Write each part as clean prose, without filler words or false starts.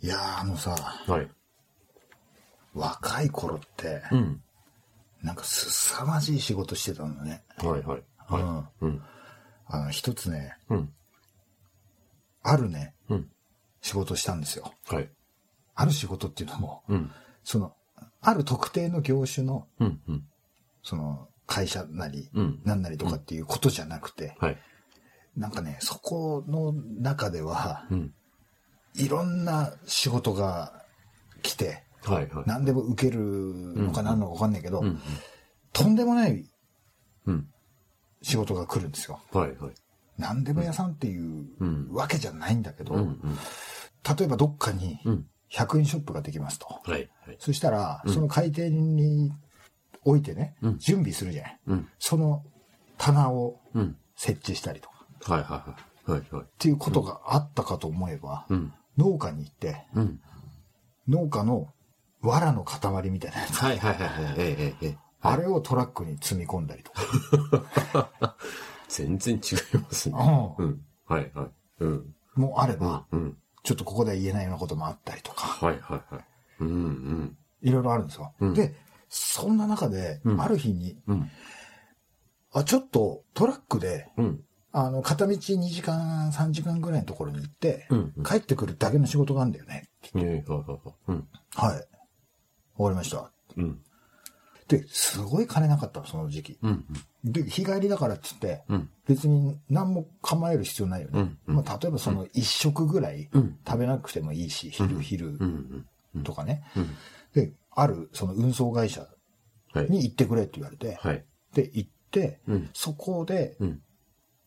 いやー、あのさ、はい、若い頃って、うん、なんか凄まじい仕事してたんだね。はいはいはい。うん、一つね、うん、あるね、うん、仕事したんですよ。はい。ある仕事っていうのも、うん、そのある特定の業種の、うんうん、その会社なり、うん、何なりとかっていうことじゃなくて、うんはい、なんかねそこの中では。うんいろんな仕事が来て、はいはい、何でも受けるのか何なのか分かんないけど、うんうん、とんでもない仕事が来るんですよ、はいはい、何でも屋さんっていうわけじゃないんだけど、うんうん、例えばどっかに100円ショップができますと、うんはいはい、そしたらその開店に置いてね、うん、準備するじゃない、うん、その棚を設置したりとか、はいはいはいはい、っていうことがあったかと思えば、うん農家に行って、うん、農家の藁の塊みたいなやつ、はいはいはい、あれをトラックに積み込んだりとか全然違いますね、うんはいはいうん、もあれば、うん、ちょっとここでは言えないようなこともあったりとか、はいはいはいうんうん、いろいろあるんですよ、うん、でそんな中で、うん、ある日に、うん、あちょっとトラックで、うん片道2時間、3時間ぐらいのところに行って、うんうん、帰ってくるだけの仕事があるんだよねって言って。うん、はい。終わりました、うん。で、すごい金なかったの、その時期。うんうん、で、日帰りだからって言って、うん、別に何も構える必要ないよね。うんうんまあ、例えばその1食ぐらい食べなくてもいいし、うん、昼とかね、うんうんうん。で、あるその運送会社に行ってくれって言われて、はい、で、行って、うん、そこで、うん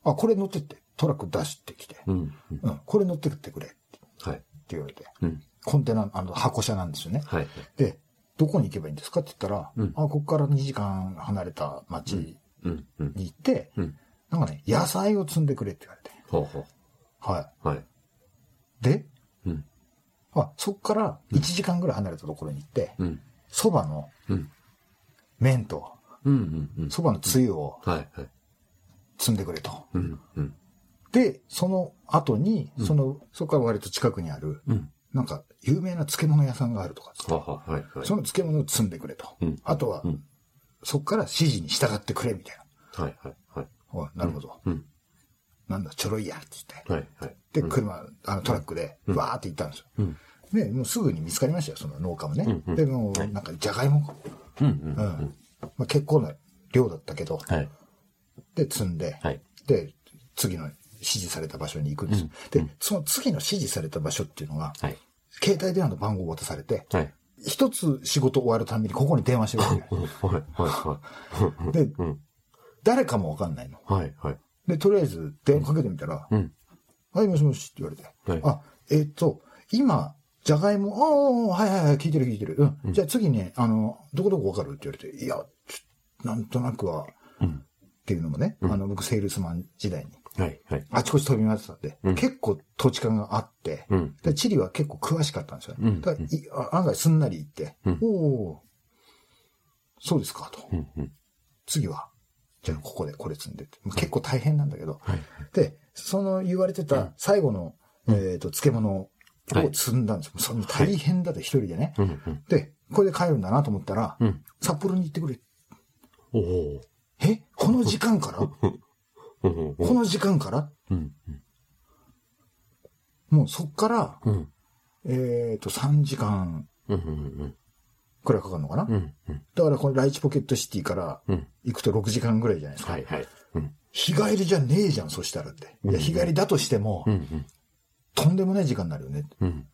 あ、これ乗ってって、トラック出してきて、うんうんうん、これ乗ってってくれって、はい、って言われて、うん、コンテナ、箱車なんですよね、はい。で、どこに行けばいいんですかって言ったら、うん、あ、ここから2時間離れた町に行って、うんうんうん、なんかね、野菜を積んでくれって言われて。ほうほうはい。はい。で、うん、あそこから1時間ぐらい離れたところに行って、そ、う、ば、ん、の麺と、そ、うん、ば、のつゆを、うんはいはい積んでくれと、うんうん、でその後に、うん、そこから割と近くにある、うん、なんか有名な漬物屋さんがあるとかって、はいはい、その漬物を積んでくれと、うん、あとは、うん、そこから指示に従ってくれみたいな、はいはいはい、おいなるほど、うんうん、なんだちょろいやって言って、はいはい、で車トラックでわーって行ったんですよ、うん、でもうすぐに見つかりましたよその農家もね、うんうん、でもうなんかじゃがいも、うんうんうんうんまあ、結構な量だったけど、はいで積んで、はい、で次の指示された場所に行くんです、うんうん、でその次の指示された場所っていうのが、はい、携帯電話の番号を渡されて、はい、一つ仕事終わるたびにここに電話してくる、はい、で、うん、誰かも分かんないの、はいはい、でとりあえず電話かけてみたら、うん、はいもしもしって言われて、はい、あ今じゃがいもはいはいはい聞いてる聞いてる、うんうん、じゃあ次ねどこどこ分かるって言われていやなんとなくは、うんっていうのもね、うん、僕セールスマン時代に、はいはい、あちこち飛び回ってたんで、うん、結構土地勘があって、うん、で地理は結構詳しかったんですよ、ねうん、だから案外すんなり行って、うん、おおそうですかと、うんうん、次はじゃあここでこれ積んでって結構大変なんだけど、はい、でその言われてた最後の、うん漬物を積んだんですよ、はい、それも大変だって一人でね、はい、でこれで帰るんだなと思ったら、うん、札幌に行ってくれおおえこの時間からこの時間から、うんうん、もうそっから、うん、3時間くらいかかるのかな、うんうん、だからこのライチポケットシティから行くと6時間ぐらいじゃないですか、うんはいはいうん、日帰りじゃねえじゃんそしたらっていや日帰りだとしても、うんうん、とんでもない時間になるよねって、うん、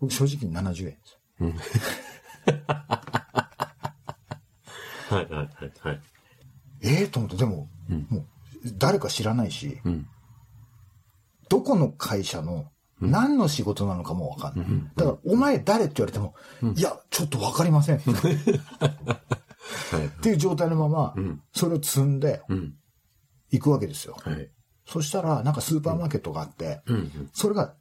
僕正直に70円です、うん、はいはいはいはいと思ってでも、うん、もう誰か知らないし、うん、どこの会社の何の仕事なのかも分かんない、うん、だからお前誰って言われても、うん、いやちょっと分かりませんっていう状態のまま、うん、それを積んで行くわけですよ、はい、そしたらなんかスーパーマーケットがあって、うん、それが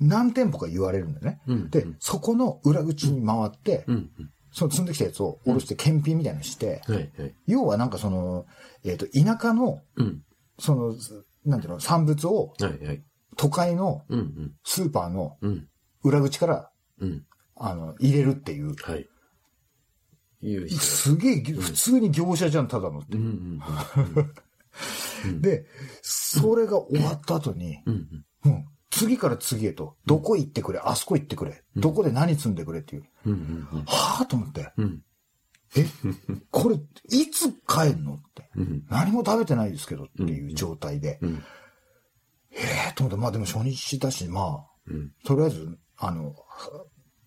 何店舗か言われるんだよね、うん、でそこの裏口に回って、うんうんその積んできたやつを下ろして検品みたいなのして、うんはいはい、要はなんかその、田舎の、うん、その、なんていうの、産物を都会のスーパーの裏口から、うんうん、入れるっていう。はい。すげえ、普通に業者じゃん、ただのって。で、それが終わった後に、うんうんうん、次から次へと、どこ行ってくれ、あそこ行ってくれ、どこで何積んでくれっていう。うんうんうん、はぁと思って、うん、え、これ、いつ帰んのって、うん。何も食べてないですけどっていう状態で。うんうんうん、と思って、まあでも初日だし、まあ、うん、とりあえず、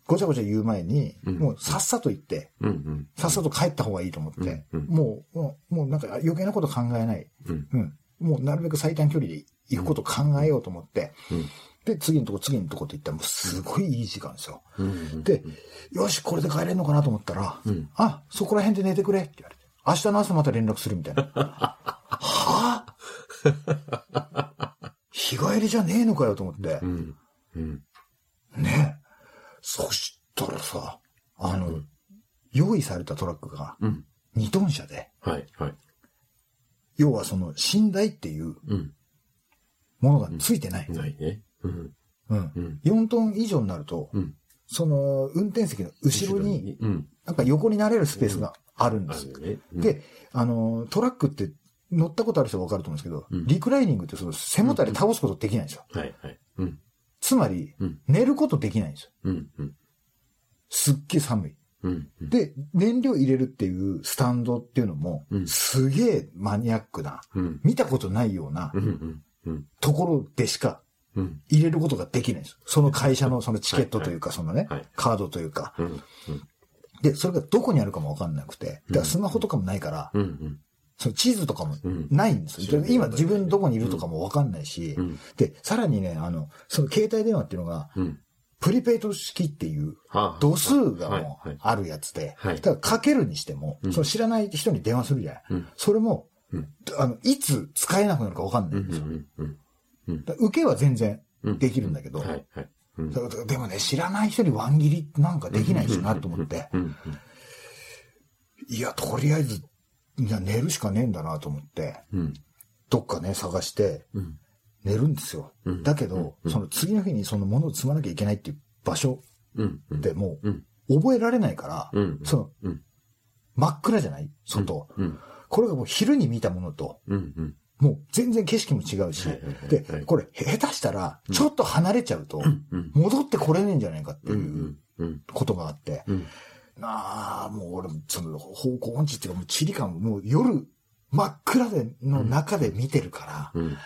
ごちゃごちゃ言う前に、うん、もうさっさと行って、うんうん、さっさと帰った方がいいと思って、うんうん、もうなんか余計なこと考えない、うんうん、もうなるべく最短距離で行くこと考えようと思って、うん、で、次のとこって行ったら、もうすごいいい時間ですよ、うんうんうん。で、よし、これで帰れんのかなと思ったら、うん、あ、そこら辺で寝てくれって言われて、明日の朝また連絡するみたいな。はぁ日帰りじゃねえのかよと思って。うんうん、ねえ。そしたらさ、うん、用意されたトラックが、2トン車で、うんはいはい、要はその、寝台っていうものがついてない。うん、ないね、うんうん。4トン以上になると、うん、その、運転席の後ろに、うん、なんか横になれるスペースがあるんです、うんねうん、で、トラックって乗ったことある人はわかると思うんですけど、うん、リクライニングってその背もたれ倒すことできないんですよ。うんはいはいうんつまり、うん、寝ることできないんですよ。うんうん、すっげえ寒い、うんうん。で、燃料入れるっていうスタンドっていうのも、うん、すげえマニアックな、うん、見たことないような、うんうん、ところでしか入れることができないんですよ。その会社のそのチケットというか、そのね、はい、カードというか、うんうん。で、それがどこにあるかもわかんなくて、だからスマホとかもないから、うんうんその地図とかもないんですよ。うん、今自分どこにいるとかもわかんないし、うん、で、さらにね、その携帯電話っていうのが、うん、プリペイト式っていう度数がもうあるやつで、はいはい、だからかけるにしても、うん、その知らない人に電話するじゃない。うん、それも、うん、いつ使えなくなるかわかんないんですよ。うんうんうん、受けは全然できるんだけど、うんはいはいうん、だからでもね、知らない人にワン切りなんかできないしなと思って、うんうんうん、いや、とりあえず、いや寝るしかねえんだなと思って、うん、どっかね探して寝るんですよ、うん、だけど、うん、その次の日にその物を積まなきゃいけないっていう場所でもう覚えられないから、うん、その、うん、真っ暗じゃない外、うんうん、これがもう昼に見たものと、うんうん、もう全然景色も違うし、うん、でこれ下手したらちょっと離れちゃうと戻ってこれねえんじゃないかっていうことがあって、うんうんうんなあ、もう俺、その方向音痴っていうか、もう地理感もう夜、真っ暗での中で見てるから、うんうん、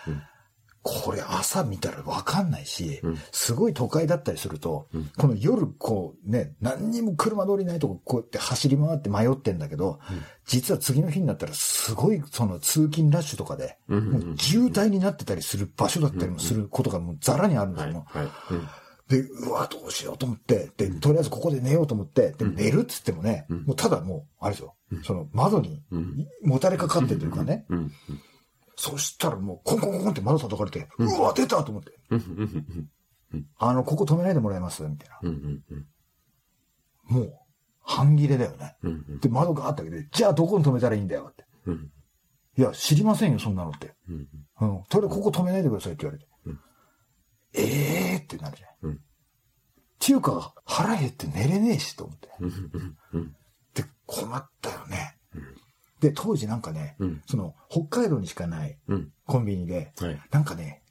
これ朝見たらわかんないし、うん、すごい都会だったりすると、うん、この夜こうね、何にも車通りないとここうやって走り回って迷ってんだけど、うん、実は次の日になったらすごいその通勤ラッシュとかで、もう渋滞になってたりする場所だったりもすることがもうザラにあるんですよ。はいはいうんで、うわ、どうしようと思って、で、とりあえずここで寝ようと思って、で、寝るっつってもね、うん、もうただもう、あれですよ、うん、その窓にもたれかかってというかね、うんうんうんうん、そしたらもう、コンコンコンって窓叩かれて、うん、うわ、出たと思って、うん、ここ止めないでもらえますみたいな、うんうん。もう、半切れだよね。うん、で、窓があったけど、じゃあどこに止めたらいいんだよって。うん、いや、知りませんよ、そんなのって。うんうん、とりあえずここ止めないでくださいって言われて。ええー、ってなるじゃん。うん、っていうか、腹減って寝れねえし、と思って。で、困ったよね。うん、で、当時なんかね、うん、その、北海道にしかないコンビニで、うんはい、なんかね、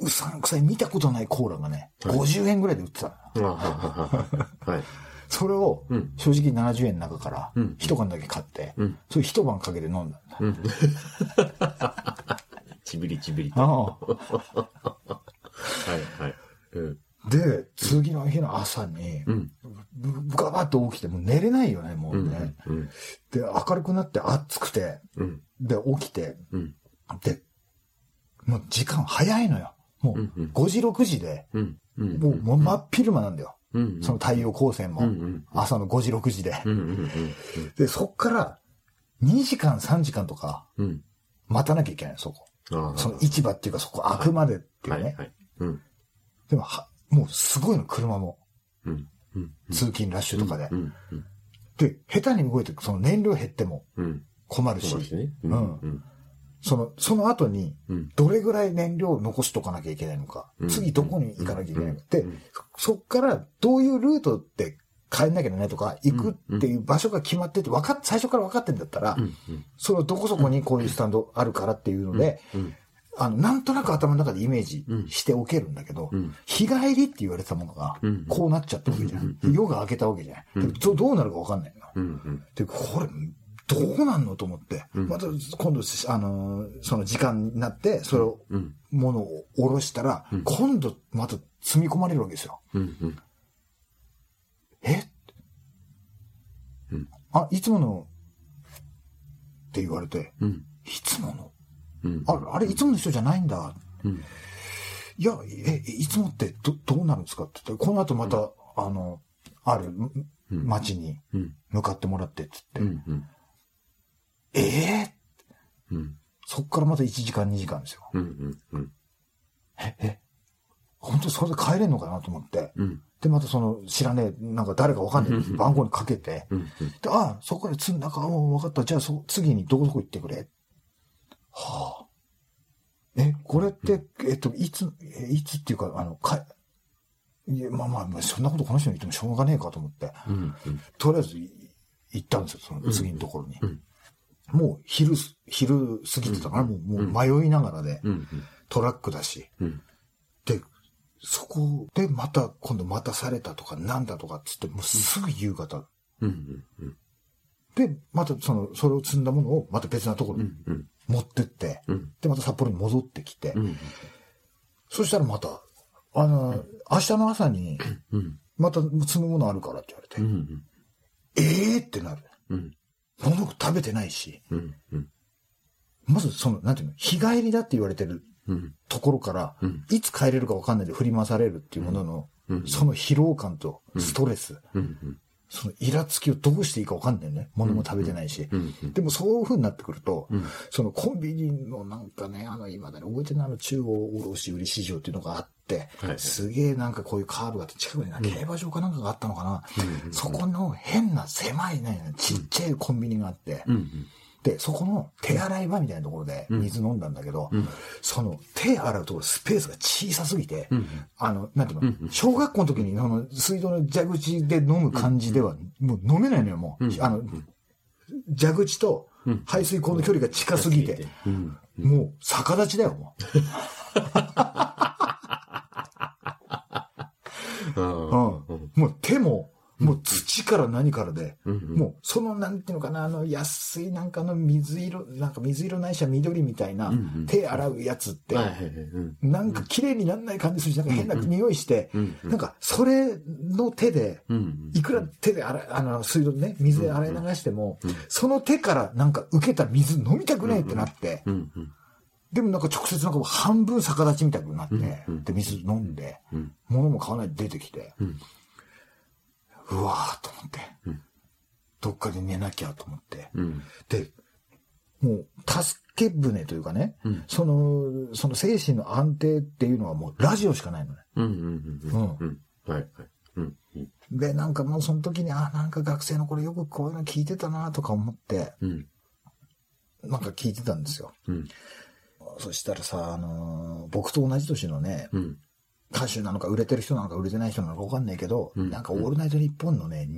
うさんくさい見たことないコーラがね、はい、50円ぐらいで売ってたの。はい、それを、正直70円の中から、一缶だけ買って、うん、それ一晩かけて飲んだんだ。うん、ちびりちびりと。はいはいうん、で次の日の朝に、うん、ガバッと起きてもう寝れないよねもうね、うんうん、で明るくなって暑くて、うん、で起きて、うん、でもう時間早いのよもう5時6時で、うんうん、もう真っ昼間なんだよ、うんうん、その太陽光線も、うんうん、朝の5時6時で、うんうんうん、でそっから2時間3時間とか待たなきゃいけないそこその市場っていうかそこ開くまでっていうね、はいはいはいうん、でももうすごいの車も、うんうん、通勤ラッシュとかで、うんうん、で下手に動いてその燃料減っても困るし、うんうんうん、その後に、どれぐらい燃料を残しとかなきゃいけないのか、うん、次どこに行かなきゃいけないのか、うん、で、そっからどういうルートで帰んなきゃいけないとか、行くっていう場所が決まってて、最初から分かってんだったら、うん、そのどこそこにこういうスタンドあるからっていうので、なんとなく頭の中でイメージしておけるんだけど、うん、日帰りって言われたものが、こうなっちゃったわけじゃん。夜が明けたわけじゃん。どうなるか分かんないの。で、これ、どうなんのと思って、また今度、その時間になって、それを、ものを下ろしたら、今度また積み込まれるわけですよ。いつものって言われて、いつものあれいつもの人じゃないんだ。いや、いつもってどうなるんですかって言って、この後また、ある町に向かってもらってって言って、そっからまた1時間2時間ですよ。本当それで帰れんのかなと思って、でまたその知らねえなんか誰かわかんない番号にかけて、でそこで積んだか分かった、じゃあ次にどこどこ行ってくれ。はあ、これっていつっていうかいやまあそんなことこの人に言ってもしょうがねえかと思って、とりあえず行ったんですよ、その次のところに。もう昼過ぎてたから、もう迷いながらで、トラックだし、でそこでまた今度待たされたとかなんだとかっつって、もうすぐ夕方、でまたそれを積んだものをまた別なところに持ってって、でまた札幌に戻ってきて、そしたらまた明日の朝にまた積むものあるからって言われて、ってなる。物食べてないし、まずなんていうの、日帰りだって言われてるところから、いつ帰れるか分かんないで振り回されるっていうものの、その疲労感とストレス、そのイラつきをどうしていいか分かんないよね。物も食べてないし。でもそういう風になってくると、そのコンビニのなんかね、今だね、覚えてない中央卸売市場っていうのがあって、すげえなんかこういうカーブがあって、近くに競馬場かなんかがあったのかな。そこの変な狭いね、ちっちゃいコンビニがあって、で、そこの手洗い場みたいなところで水飲んだんだけど、その手洗うところスペースが小さすぎて、なんていうの、小学校の時に水道の蛇口で飲む感じでは、もう飲めないのよ、もう。蛇口と排水口の距離が近すぎて、もう逆立ちだよ、もう。もう手も、もう土から何からで、もうなんていうのかな、安いなんかの水色ないしは緑みたいな、手洗うやつって、なんか綺麗になんない感じするし、なんか変な匂いして、なんかそれの手で、いくら手で水道ね、水で洗い流しても、その手からなんか受けた水飲みたくないってなって、でもなんか直接なんか半分逆立ちみたくなって、で水飲んで、物も買わないで出てきて、うわーと思って、どっかで寝なきゃと思って、で、もう助け舟というかね、その精神の安定っていうのはもうラジオしかないのね。で、なんかもうその時に、なんか学生の頃よくこういうの聞いてたなとか思って、なんか聞いてたんですよ。そしたらさ、僕と同じ年のね、歌手なのか売れてる人なのか売れてない人なのか分かんないけど、なんかオールナイトニッポンのね、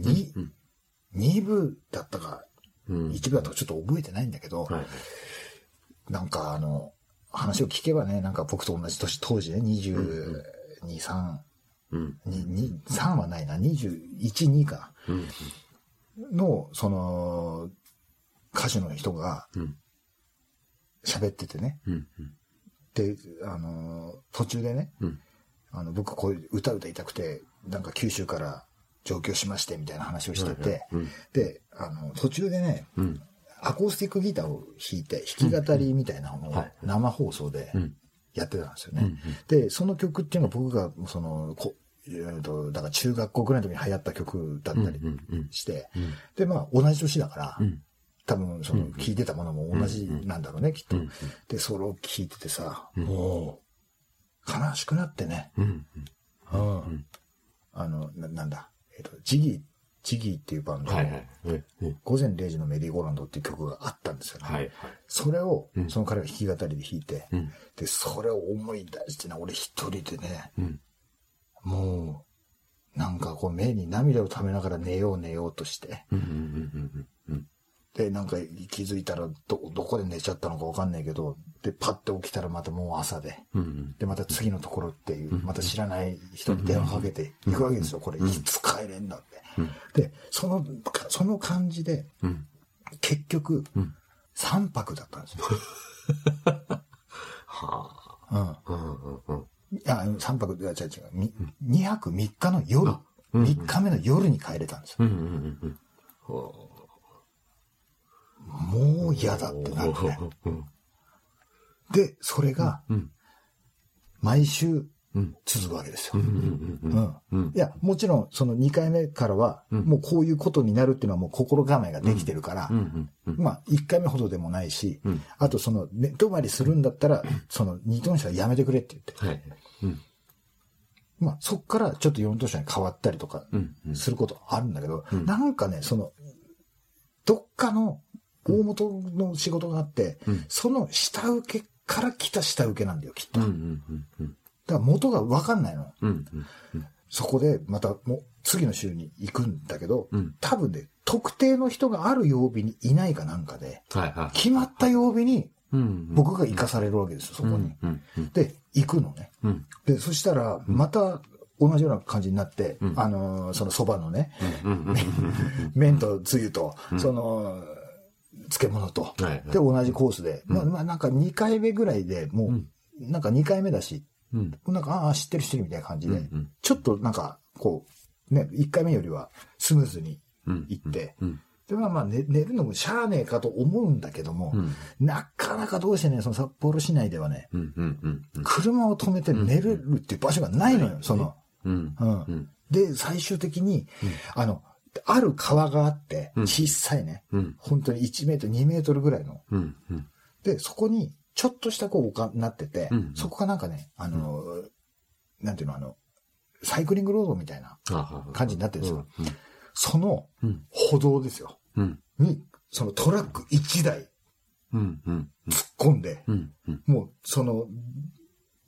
2部だったか、1部だったかちょっと覚えてないんだけど、なんか話を聞けばね、なんか僕と同じ年、当時ね、23はないな、21、2か、の、その、歌手の人が、喋っててね、で、途中でね、僕こういう歌いたくて、なんか九州から上京しましてみたいな話をしてて、で、途中でね、アコースティックギターを弾いて、弾き語りみたいなのを生放送でやってたんですよね。で、その曲っていうのは僕が、だから中学校ぐらいの時に流行った曲だったりして、で、まあ同じ年だから、多分その聴いてたものも同じなんだろうね、きっと。で、それを聴いててさ、もう、悲しくなってね。なんだ、ジギーチギーっていうバンドの、はいはい、午前0時のメリーゴーランドっていう曲があったんですよね。はいはい、それを、うん、その彼が弾き語りで弾いて、うん、で、それを思い出してね、俺一人でね、うん、もう、なんかこう目に涙をためながら寝ようとして、で、なんか気づいたらどこで寝ちゃったのかわかんないけど、で、パッて起きたらまたもう朝で、うんうん、で、また次のところっていう、また知らない人に電話かけていくわけですよ。これ、いつ帰れんだって。で、その感じで、うん、結局、うん、3泊だったんですよ。はぁ、うん。いや、3泊、違う。2泊3日の夜、うんうん、3日目の夜に帰れたんですよ。うんうんうんうん、もう嫌だってなって、ねうん。で、それが、毎週、続くわけですよ。いや、もちろん、その2回目からは、もうこういうことになるっていうのはもう心構えができてるから、まあ、1回目ほどでもないし、あとその、寝泊まりするんだったら、その2等車はやめてくれって言って。はいうん、まあ、そっからちょっと4等車に変わったりとか、することあるんだけど、なんかね、その、どっかの大元の仕事があって、その下請けから来た下請けなんだよ、きっと。だから元が分かんないの、うんうんうん、そこでまたもう次の週に行くんだけど、うん、多分ね特定の人がある曜日にいないかなんかで、はいはい、決まった曜日に僕が行かされるわけですよ、うんうん、そこに、うんうん、で行くのね、うん、でそしたらまた同じような感じになって、うん、そのそばのね、うんうんうん、麺とつゆと、うん、その漬物と、はいはい、で同じコースで、うん、まあなんか2回目ぐらいでもう、うん、なんか2回目だしなんか、ああ、知ってる人みたいな感じで、うんうん、ちょっとなんか、こう、ね、1回目よりはスムーズにいって、うんうん、で、まあ、寝るのもしゃあねえかと思うんだけども、うん、なかなかどうしてね、その札幌市内ではね、うんうんうん、車を止めて寝れるっていう場所がないのよ、その。うんうんうん、で、最終的に、うん、ある川があって、小さいね、うん、本当に1メートル、2メートルぐらいの。うんうん、で、そこに、ちょっとしたこう丘になってて、うん、そこがなんかね、うん、なんていうの、サイクリングロードみたいな感じになってるんですよ。うん、その歩道ですよ。うん、に、そのトラック1台、突っ込んで、うんうん、もうその、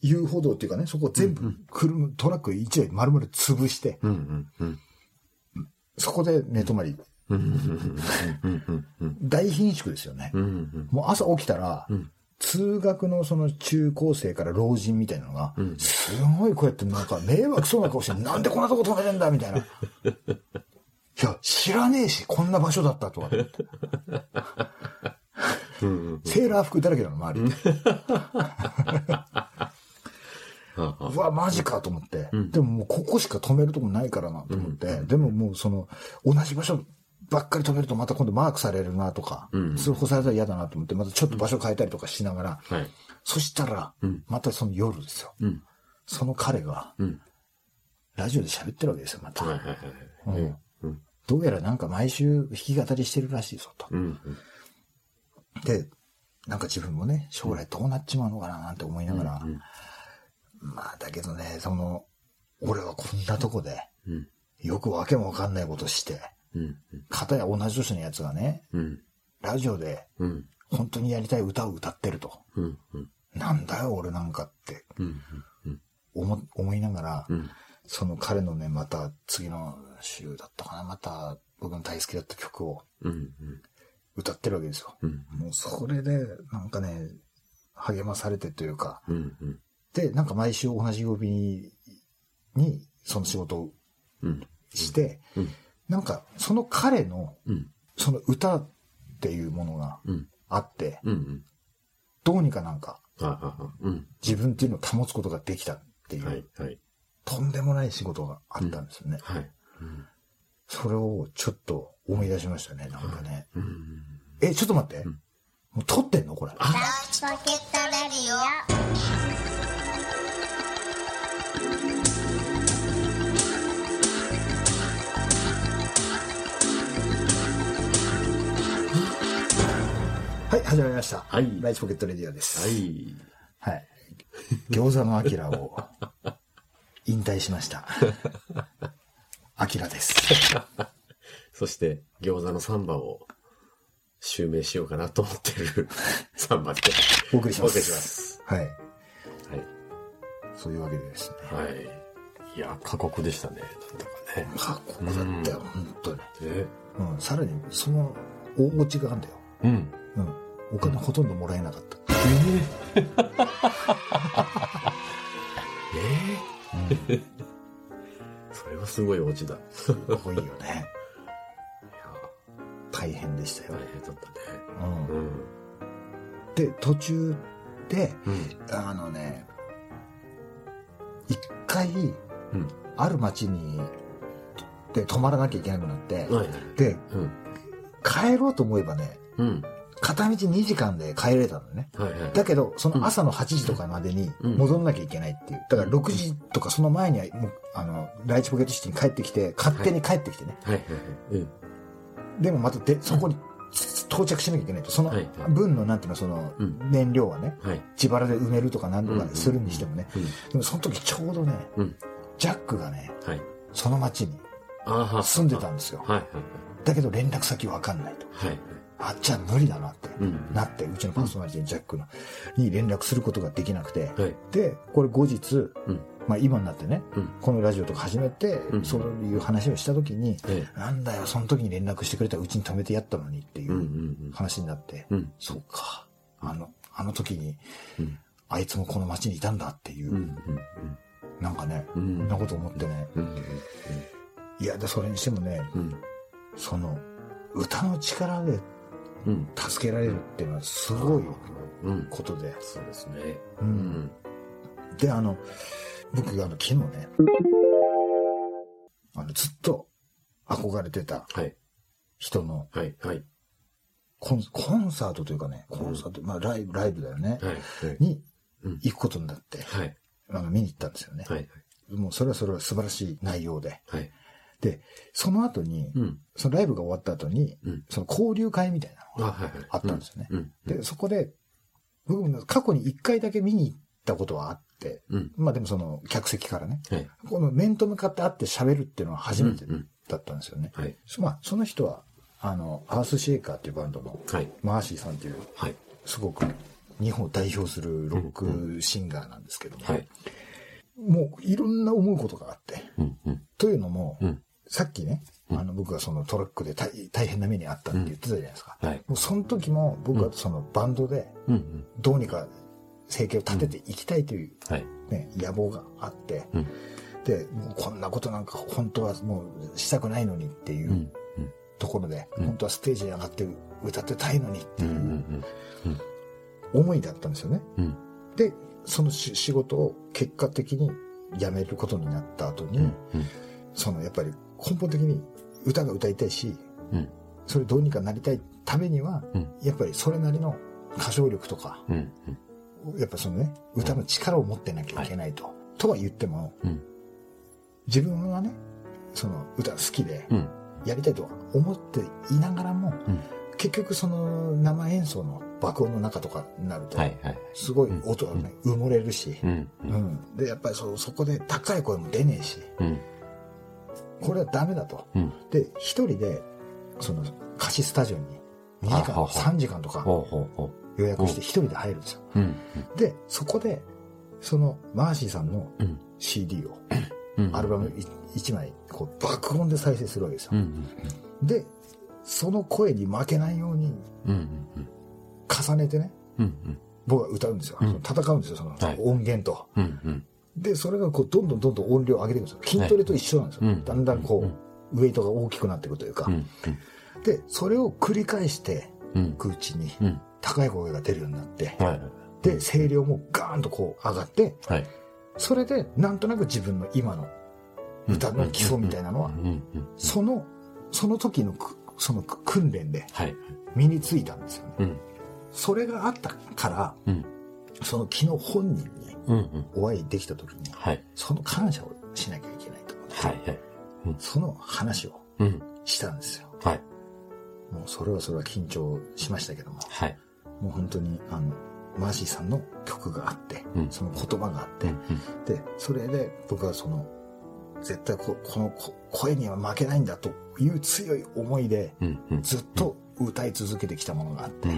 遊歩道っていうかね、そこを全部車、トラック1台丸々潰して、うんうんうん、そこで寝泊まり。大貧縮ですよね。うんうん、もう朝起きたら、うん通学のその中高生から老人みたいなのが、うん、すごいこうやってなんか迷惑そうな顔して、なんでこんなとこ止めてんだみたいな。いや、知らねえし、こんな場所だったとかってうんうん、うん。セーラー服だらけなの、周りって。うわ、マジかと思って。うん、でももうここしか止めるとこないからなと思って。うん、でももうその、同じ場所、ばっかり止めるとまた今度マークされるなとか、うん、通報されたら嫌だなと思って、またちょっと場所変えたりとかしながら、はい、そしたら、またその夜ですよ。うん、その彼が、うん、ラジオで喋ってるわけですよ、また。はいはいはいうん、どうやらなんか毎週弾き語りしてるらしいぞと、うんうん。で、なんか自分もね、将来どうなっちまうのかななんて思いながら、うんうん、まあだけどね、その、俺はこんなとこで、うん、よくわけもわかんないことして、かたや同じ年のやつがね、うん、ラジオで本当にやりたい歌を歌ってると、うんうん、なんだよ俺なんかって思いながら、うん、その彼のねまた次の週だったかなまた僕の大好きだった曲を歌ってるわけですよ、うんうん、もうそれでなんかね励まされてというか、うんうん、でなんか毎週同じ曜日にその仕事をして、うんうんうんなんか、その彼の、その歌っていうものがあって、どうにかなんか、自分っていうのを保つことができたっていう、とんでもない仕事があったんですよね。それをちょっと思い出しましたね、なんかね。え、ちょっと待って。もう撮ってんのこれ。はい、始まりました。はい。ライチポケットレディオです。はい。はい。餃子のアキラを引退しました。アキラです。そして餃子のサンバを襲名しようかなと思ってるサンバでお送りします。はい、はい、そういうわけでですね。はい。いや過酷でしたね。なんとかね。過酷だったよ、うん、本当に。うん、さらにその大落ちがあるんだよ。うん。うん。お金ほとんどもらえなかった。それはすごいオチだ。すごいよね。いや大変でしたよ。大変だったね。うん。うん、で途中で、うん、あのね一回、うん、ある町にで泊まらなきゃいけなくなって、はい、で、うん、帰ろうと思えばね。うん片道2時間で帰れたのね、はいはい、だけどその朝の8時とかまでに戻んなきゃいけないっていう、だから6時とかその前にはもうあのライチポケットシティに帰ってきて勝手に帰ってきてね、はいはいはいはい、でもまたでそこに到着しなきゃいけないとその分のなんていうのその燃料はね、はい、自腹で埋めるとか何とかするにしてもね、うんうんうんうん、でもその時ちょうどね、うん、ジャックがね、はい、その町に住んでたんですよ、はいはいはい、だけど連絡先わかんないと、はいあっちは無理だなって、うん、なってうちのパーソナリティのジャックのに連絡することができなくて、はい、でこれ後日、うん、まあ今になってね、うん、このラジオとか始めて、うん、そういう話をした時に、うん、なんだよその時に連絡してくれたらうちに止めてやったのにっていう話になって、うんうんうん、そうかあの時に、うん、あいつもこの町にいたんだっていう、うんうんうん、なんかね、うんうん、そんなこと思ってね、うんうんうん、いやでそれにしてもね、うん、その歌の力でうん、助けられるっていうのはすごいことで、うん、そうですね、うん、で僕が昨日ねずっと憧れてた人のコンサートというかねコンサート、うんまあ、ライブだよね、はいはい、に行くことになって、はい、見に行ったんですよね、はいはい、もうそれは素晴らしい内容で、はいで、その後に、うん、そのライブが終わった後に、うん、その交流会みたいなのがあったんですよね。うん、で、そこで、僕も過去に一回だけ見に行ったことはあって、うん、まあでもその客席からね、はい、この面と向かって会って喋るっていうのは初めてだったんですよね。うんうんはい、まあその人は、アースシェイカーっていうバンドの、はい、マーシーさんっていう、はい、すごく日本を代表するロックシンガーなんですけども、うんうんはい、もういろんな思うことがあって、うんうん、というのも、うんさっきね、僕がそのトラックで大変な目にあったって言ってたじゃないですか。うんはい、もうその時も僕はそのバンドで、どうにか生計を立てていきたいという、ねうんはい、野望があって、うん、で、もうこんなことなんか本当はもうしたくないのにっていうところで、うんうん、本当はステージに上がって歌ってたいのにっていう思いだったんですよね。うん、で、その仕事を結果的に辞めることになった後に、うんうん、そのやっぱり根本的に歌が歌いたいし、うん、それどうにかなりたいためには、うん、やっぱりそれなりの歌唱力とか、うんうん、やっぱそのね、歌の力を持ってなきゃいけないと、はい、とは言っても、うん、自分はね、その歌好きで、うん、やりたいとは思っていながらも、うん、結局その生演奏の爆音の中とかになると、はいはい、すごい音がね、うん、埋もれるし、うんうん、でやっぱりそこで高い声も出ねえし、うんこれはダメだと、うん、で一人でその歌詞スタジオに2時間3時間とか予約して一人で入るんですよ、うん、でそこでそのマーシーさんの CD を、うん、アルバム1枚こう爆音で再生するわけですよ、うん、でその声に負けないように重ねてね、うん、僕は歌うんですよ、うん、戦うんですよその音源と、はいうんでそれがこうどんどん音量を上げていくんですよ。筋トレと一緒なんですよ、はい、だんだんこう、うん、ウエイトが大きくなっていくというか、うん、でそれを繰り返していくうちに、うん、高い声が出るようになって、はい、で声量もガーンとこう上がって、はい、それでなんとなく自分の今の歌の基礎みたいなのは、うん、その時のその訓練で身についたんですよね、はい、それがあったから、うん、その昨日本人にうんうん、お会いできた時に、はい、その感謝をしなきゃいけないと思って、はいはいうん、その話をしたんですよ、はい、もうそれは緊張しましたけども、はい、もう本当にマーシーさんの曲があって、うん、その言葉があって、うんうん、でそれで僕はその絶対この声には負けないんだという強い思いでずっと歌い続けてきたものがあって、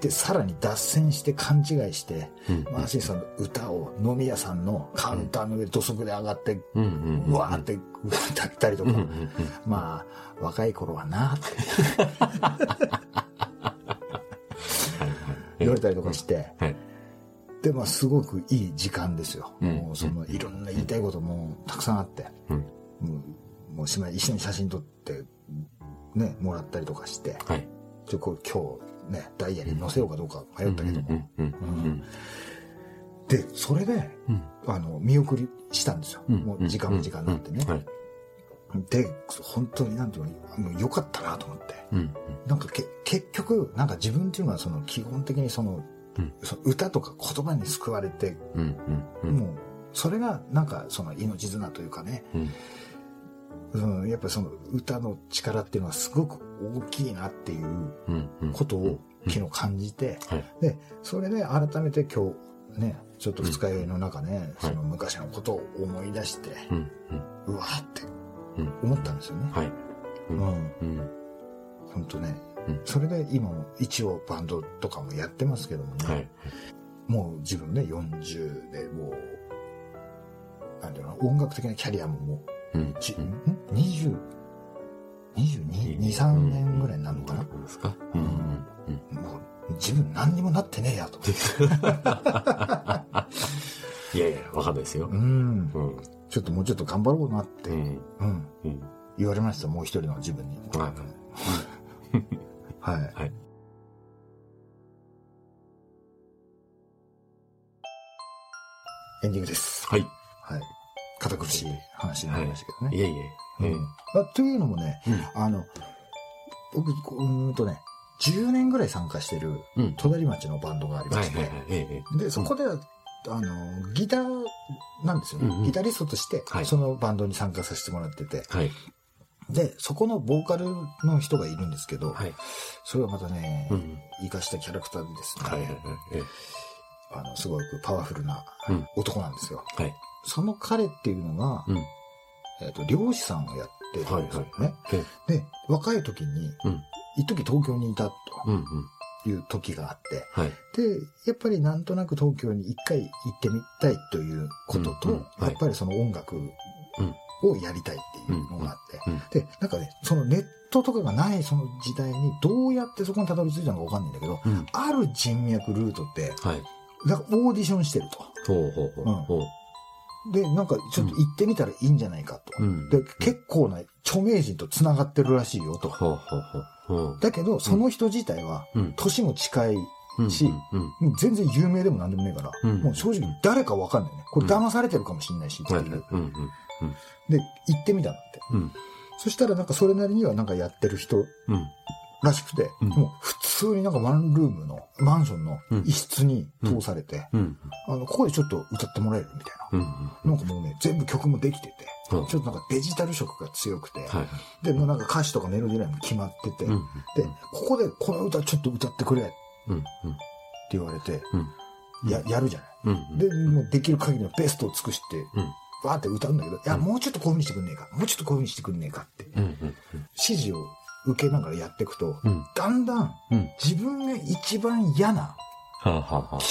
でさらに脱線して勘違いしてマーシーさんの歌を飲み屋さんのカウンターの上土足で上がってうわーって歌ったりとか、まあ若い頃はなって言われたりとかして、でまあすごくいい時間ですよ。もうそのいろんな言いたいこともたくさんあって、もう一緒に写真撮ってねもらったりとかして、ちょっとこう今日ねダイヤに載せようかどうか迷ったけども、でそれで、見送りしたんですよ。もう時間も時間になってね。で本当になんていうの良かったなと思って、なんか結局なんか自分っていうのはその基本的にその歌とか言葉に救われて、もうそれがなんかその命綱というかね、やっぱりその歌の力っていうのはすごく大きいなっていうことを昨日感じて、でそれで改めて今日ねちょっと二日酔いの中ね、その昔のことを思い出して、うわーって思ったんですよね。本当ね。それで今も一応バンドとかもやってますけどもね、もう自分ね40でもうなんていうの音楽的なキャリアももう、22、23年ぐらいになるのかな。もう自分何にもなってねえやといやいや分かんないですよ、ちょっともうちょっと頑張ろうなって、言われました。もう一人の自分にはい。エンディングです。堅苦しい話になりましたけどね。というのもね、僕10年ぐらい参加してる隣町のバンドがありまして、でそこではギターなんですよね。ギタリストとしてそのバンドに参加させてもらってて。でそこのボーカルの人がいるんですけど、それはまたね、生かしたキャラクターでですね、すごくパワフルな男なんですよ。その彼っていうのが、漁師さんをやってるんですよね。で若い時に、一時東京にいたという時があって、でやっぱりなんとなく東京に一回行ってみたいということと、やっぱりその音楽、をやりたいっていうのがあって、でなんかねそのネットとかがないその時代にどうやってそこにたどり着いたのか分かんないんだけど、ある人脈ルートって、なんかオーディションしてると、でなんかちょっと行ってみたらいいんじゃないかと、で結構な著名人とつながってるらしいよと、だけどその人自体は年も近いし、全然有名でもなんでもないから、もう正直誰か分かんないね。これ騙されてるかもしれないしっていう。で行ってみたんだって、そしたらなんかそれなりにはなんかやってる人らしくて、もう普通になんかワンルームのマンションの一室に通されて、ここでちょっと歌ってもらえるみたいな、なんかもうね全部曲もできてて、ちょっとなんかデジタル色が強くて、でもうなんか歌詞とかメロディーラインも決まってて、でここでこの歌ちょっと歌ってくれって言われて、やるじゃない、でもうできる限りのベストを尽くして、わーって歌うんだけど、いや、もうちょっとこういう風にしてくんねえか、もうちょっとこういう風にしてくんねえかって、指示を受けながらやっていくと、だんだん、自分が一番嫌な、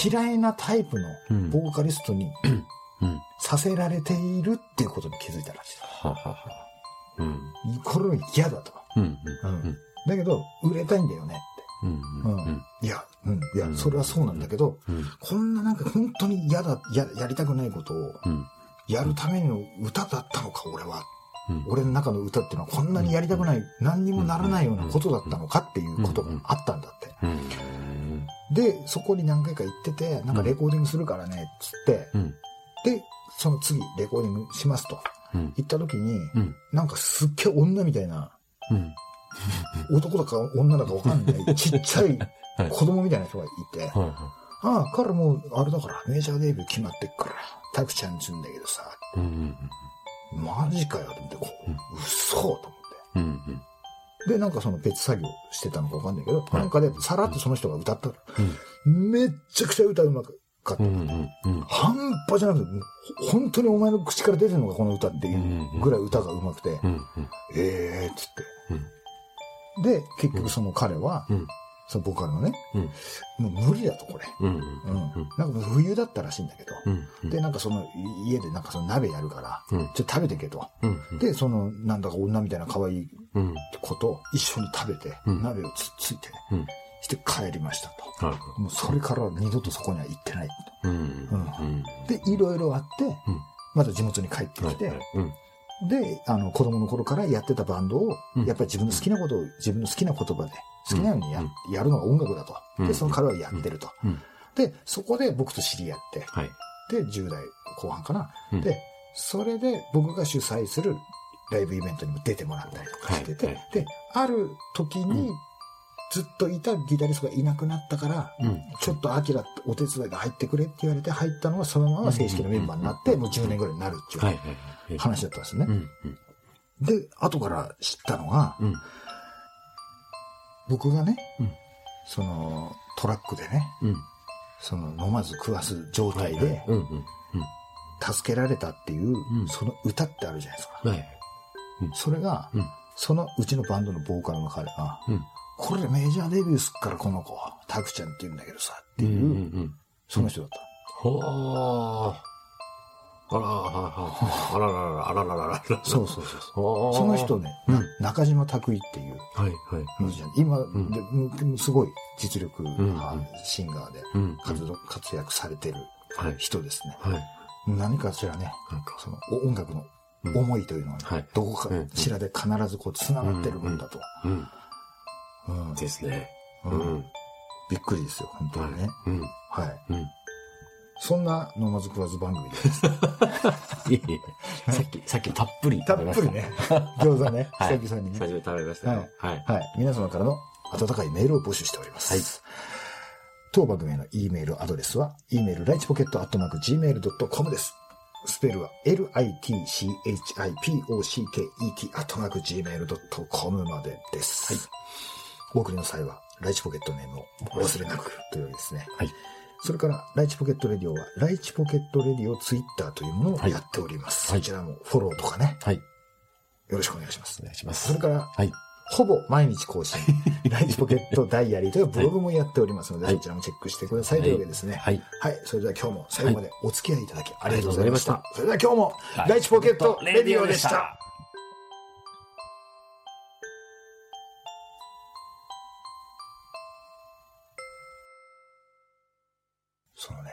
嫌いなタイプのボーカリストに、させられているっていうことに気づいたらしい。これは嫌だと。だけど、売れたいんだよねって。いや、それはそうなんだけど、こんななんか本当に嫌だ、やりたくないことを、やるための歌だったのか、俺は。俺の中の歌っていうのはこんなにやりたくない、何にもならないようなことだったのかっていうことがあったんだって。で、そこに何回か行ってて、なんかレコーディングするからね、つって、で、その次、レコーディングしますと。行った時に、なんかすっげえ女みたいな、男だか女だかわかんない、ちっちゃい子供みたいな人がいて、ああ、彼もあれだから、メジャーデビュー決まってっから、タクちゃんにするんだけどさ、マジかよと思って、嘘と思って、で、なんかその別作業してたのかわかんないけど、なんかで、さらっとその人が歌ったら、めっちゃくちゃ歌うまく、かと、うんうんうん、半端じゃなくて本当にお前の口から出てるのがこの歌っていうぐらい歌がうまくて、うんうん、ええー、っつって、うん、で結局その彼は、うん、そのボーカルのね、うん、もう無理だとこれ、うんうんうん、なんか冬だったらしいんだけど、うんうん、でなんかその家でなんかその鍋やるから、うん、ちょっと食べてけと、うんうん、でそのなんだか女みたいな可愛い子と一緒に食べて、うん、鍋をついて、ね。うんして帰りましたと、はい、もうそれから二度とそこには行ってないと、うんうん、でいろいろあって、うん、また地元に帰ってきて、はいはい、で子供の頃からやってたバンドを、うん、やっぱり自分の好きなことを自分の好きな言葉で好きなように うん、やるのが音楽だと、うん、でその彼はやってると、うん、でそこで僕と知り合って、はい、で10代後半かな、うん、でそれで僕が主催するライブイベントにも出てもらったりとかしてて、はいはい、である時に、うんずっといたギタリストがいなくなったから、うん、ちょっとアキラお手伝いが入ってくれって言われて入ったのがそのまま正式なメンバーになって、うん、もう10年ぐらいになるっていう話だったんですね、うんうん、で後から知ったのが、うん、僕がね、うん、そのトラックでね、うん、その飲まず食わず状態で助けられたっていう、うん、その歌ってあるじゃないですか、はいうん、それが、うん、そのうちのバンドのボーカルの彼が、うんこれメジャーデビューすっからこの子タクちゃんって言うんだけどさっていう、うんうんうん、その人だった。はあ、あらあらあらあらあらあら。そうそうそう。その人ね、うん、中島拓一っていう、はいはい、今、うん、すごい実力派、うん、シンガーで活躍されてる人ですね。はいはい、何かしらね、なんかその音楽の思いというのは、ねうんはい、どこかしらで必ずこうつながってるもんだと。うんうんうんうん、ですね、うんうん。びっくりですよ、本当にね。うん、はい、うん。そんな飲まず食わず番組です。いえいえ。さっきたっぷり食べました。たっぷりね。餃子ね。はい、久々にね。久々に食べましたね、はいはい。はい。皆様からの温かいメールを募集しております。はい。当番組の E メールアドレスは、litchipocket@gmail.com です。スペルは litchipocket@gmail.com までです。はい。お送りの際は、ライチポケットネームをお忘れなくというわけですね。はい。それから、ライチポケットレディオは、ライチポケットレディオツイッターというものをやっております。はい、そちらもフォローとかね。はい。よろしくお願いします。お願いします。それから、はい。ほぼ毎日更新、ライチポケットダイアリーというブログもやっておりますので、はい、そちらもチェックしてくださいというわけですね。はい。はい。それでは今日も最後までお付き合いいただきありがとうございました。はい、それでは今日も、ライチポケットレディオでした。そのね